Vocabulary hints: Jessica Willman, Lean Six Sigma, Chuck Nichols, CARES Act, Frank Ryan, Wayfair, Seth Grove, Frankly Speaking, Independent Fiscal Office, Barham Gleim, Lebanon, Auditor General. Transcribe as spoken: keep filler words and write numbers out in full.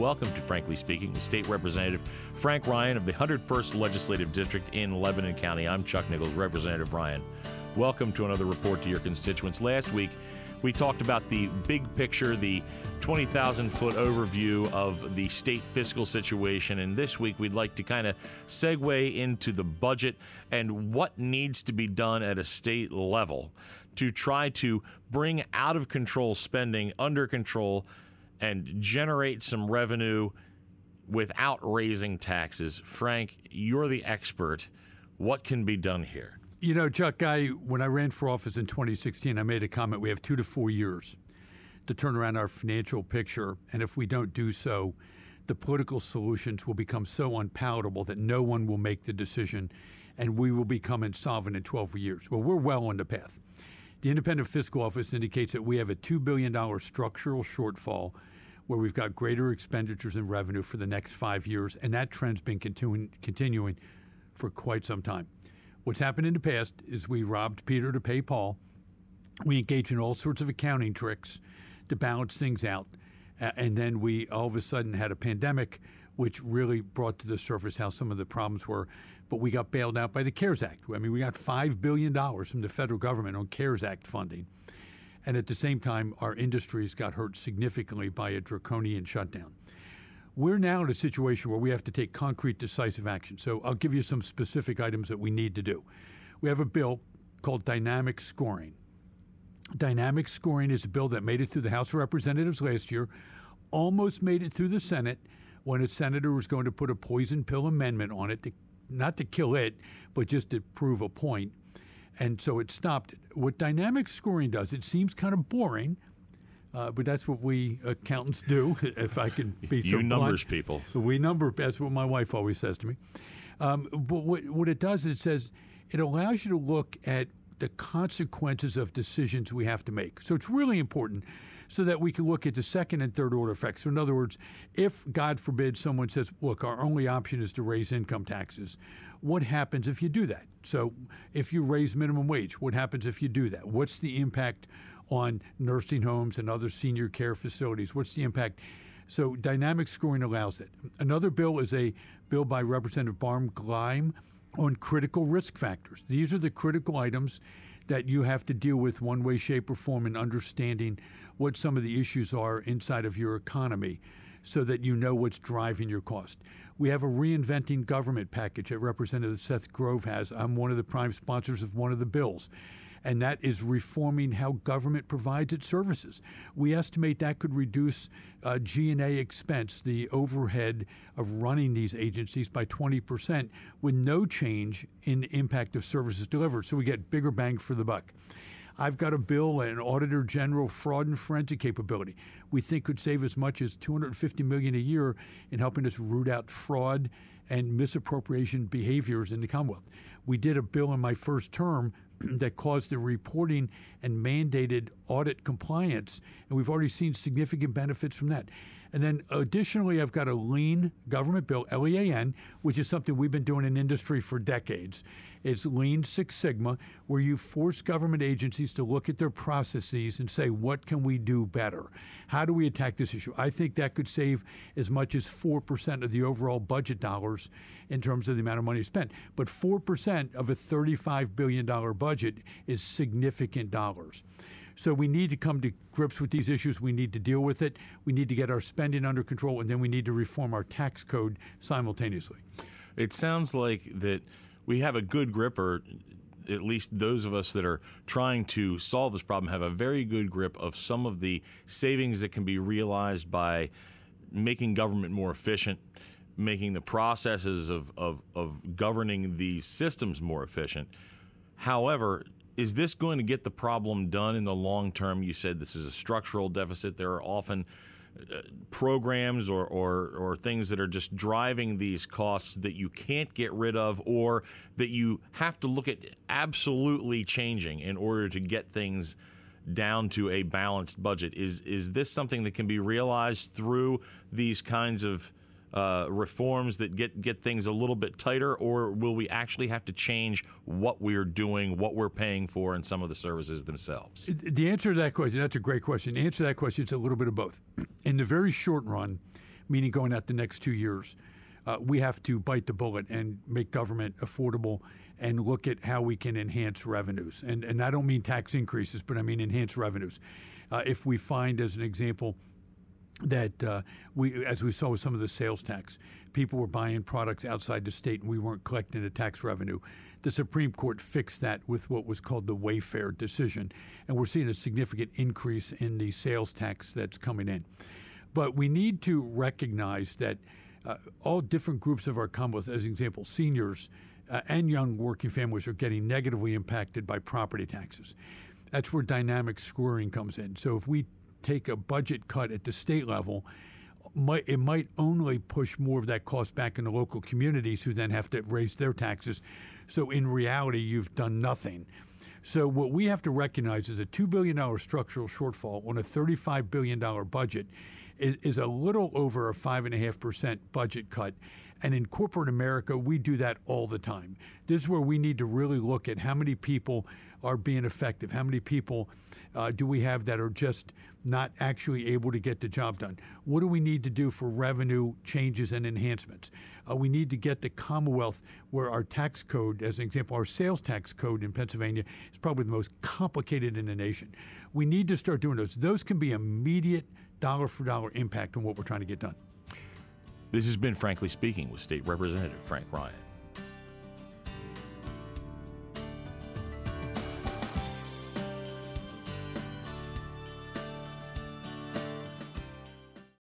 Welcome to Frankly Speaking with State Representative Frank Ryan of the one hundred first Legislative District in Lebanon County. I'm Chuck Nichols. Representative Ryan, welcome to another report to your constituents. Last week, we talked about the big picture, the twenty thousand foot overview of the state fiscal situation. And this week, we'd like to kind of segue into the budget and what needs to be done at a state level to try to bring out of control spending under control and generate some revenue without raising taxes. Frank, you're the expert. What can be done here? You know, Chuck, I, when I ran for office in twenty sixteen, I made a comment. We have two to four years to turn around our financial picture. And if we don't do so, the political solutions will become so unpalatable that no one will make the decision and we will become insolvent in twelve years. Well, we're well on the path. The Independent Fiscal Office indicates that we have a two billion dollars structural shortfall where we've got greater expenditures and revenue for the next five years. And that trend's been continu- continuing for quite some time. What's happened in the past is we robbed Peter to pay Paul. We engage in all sorts of accounting tricks to balance things out. Uh, and then we all of a sudden had a pandemic, which really brought to the surface how some of the problems were. But we got bailed out by the CARES Act. I mean, we got five billion dollars from the federal government on CARES Act funding. And at the same time, our industries got hurt significantly by a draconian shutdown. We're now in a situation where we have to take concrete, decisive action. So I'll give you some specific items that we need to do. We have a bill called dynamic scoring. Dynamic scoring is a bill that made it through the House of Representatives last year, almost made it through the Senate when a senator was going to put a poison pill amendment on it, to, not to kill it, but just to prove a point. And so it stopped it. What dynamic scoring does, it seems kind of boring, Uh, but that's what we accountants do, if I can be so blunt. You numbers people. We number. That's what my wife always says to me. Um, but what, what it does is it says it allows you to look at the consequences of decisions we have to make. So it's really important so that we can look at the second and third order effects. So in other words, if, God forbid, someone says, look, our only option is to raise income taxes, what happens if you do that? So if you raise minimum wage, what happens if you do that? What's the impact on nursing homes and other senior care facilities? What's the impact? So dynamic scoring allows it. Another bill is a bill by Representative Barham Gleim on critical risk factors. These are the critical items that you have to deal with one way, shape, or form in understanding what some of the issues are inside of your economy so that you know what's driving your cost. We have a reinventing government package that Representative Seth Grove has. I'm one of the prime sponsors of one of the bills. And that is reforming how government provides its services. We estimate that could reduce uh, G and A expense, the overhead of running these agencies, by twenty percent with no change in the impact of services delivered. So we get bigger bang for the buck. I've got a bill, an Auditor General fraud and forensic capability we think could save as much as two hundred fifty million dollars a year in helping us root out fraud and misappropriation behaviors in the Commonwealth. We did a bill in my first term that caused the reporting and mandated audit compliance. And we've already seen significant benefits from that. And then additionally, I've got a lean government bill, L E A N, which is something we've been doing in industry for decades. It's Lean Six Sigma, where you force government agencies to look at their processes and say, what can we do better? How do we attack this issue? I think that could save as much as four percent of the overall budget dollars in terms of the amount of money spent. But four percent of a thirty-five billion dollars budget is significant dollars. So we need to come to grips with these issues. We need to deal with it. We need to get our spending under control, and then we need to reform our tax code simultaneously. It sounds like that we have a good grip, or at least those of us that are trying to solve this problem have a very good grip of some of the savings that can be realized by making government more efficient, making the processes of, of, of governing these systems more efficient. However, is this going to get the problem done in the long term? You said this is a structural deficit. There are often uh, programs or, or, or things that are just driving these costs that you can't get rid of or that you have to look at absolutely changing in order to get things down to a balanced budget. Is, is this something that can be realized through these kinds of Uh, reforms that get, get things a little bit tighter, or will we actually have to change what we're doing, what we're paying for, and some of the services themselves? The answer to that question, that's a great question. The answer to that question is a little bit of both. In the very short run, meaning going out the next two years. Uh, we have to bite the bullet and make government affordable and look at how we can enhance revenues. And and I don't mean tax increases, but I mean enhance revenues. Uh, if we find, as an example, that uh, we, as we saw with some of the sales tax, people were buying products outside the state and we weren't collecting the tax revenue. The Supreme Court fixed that with what was called the Wayfair decision. And we're seeing a significant increase in the sales tax that's coming in. But we need to recognize that Uh, all different groups of our Commonwealth, as an example, seniors uh, and young working families are getting negatively impacted by property taxes. That's where dynamic scoring comes in. So if we take a budget cut at the state level, might, it might only push more of that cost back into local communities who then have to raise their taxes. So in reality, you've done nothing. So what we have to recognize is a two billion dollars structural shortfall on a thirty-five billion dollars budget is a little over a five point five percent budget cut. And in corporate America, we do that all the time. This is where we need to really look at how many people are being effective. How many people uh, do we have that are just not actually able to get the job done? What do we need to do for revenue changes and enhancements? Uh, we need to get the Commonwealth where our tax code, as an example, our sales tax code in Pennsylvania is probably the most complicated in the nation. We need to start doing those. Those can be immediate dollar for dollar impact on what we're trying to get done. This has been Frankly Speaking with State Representative Frank Ryan.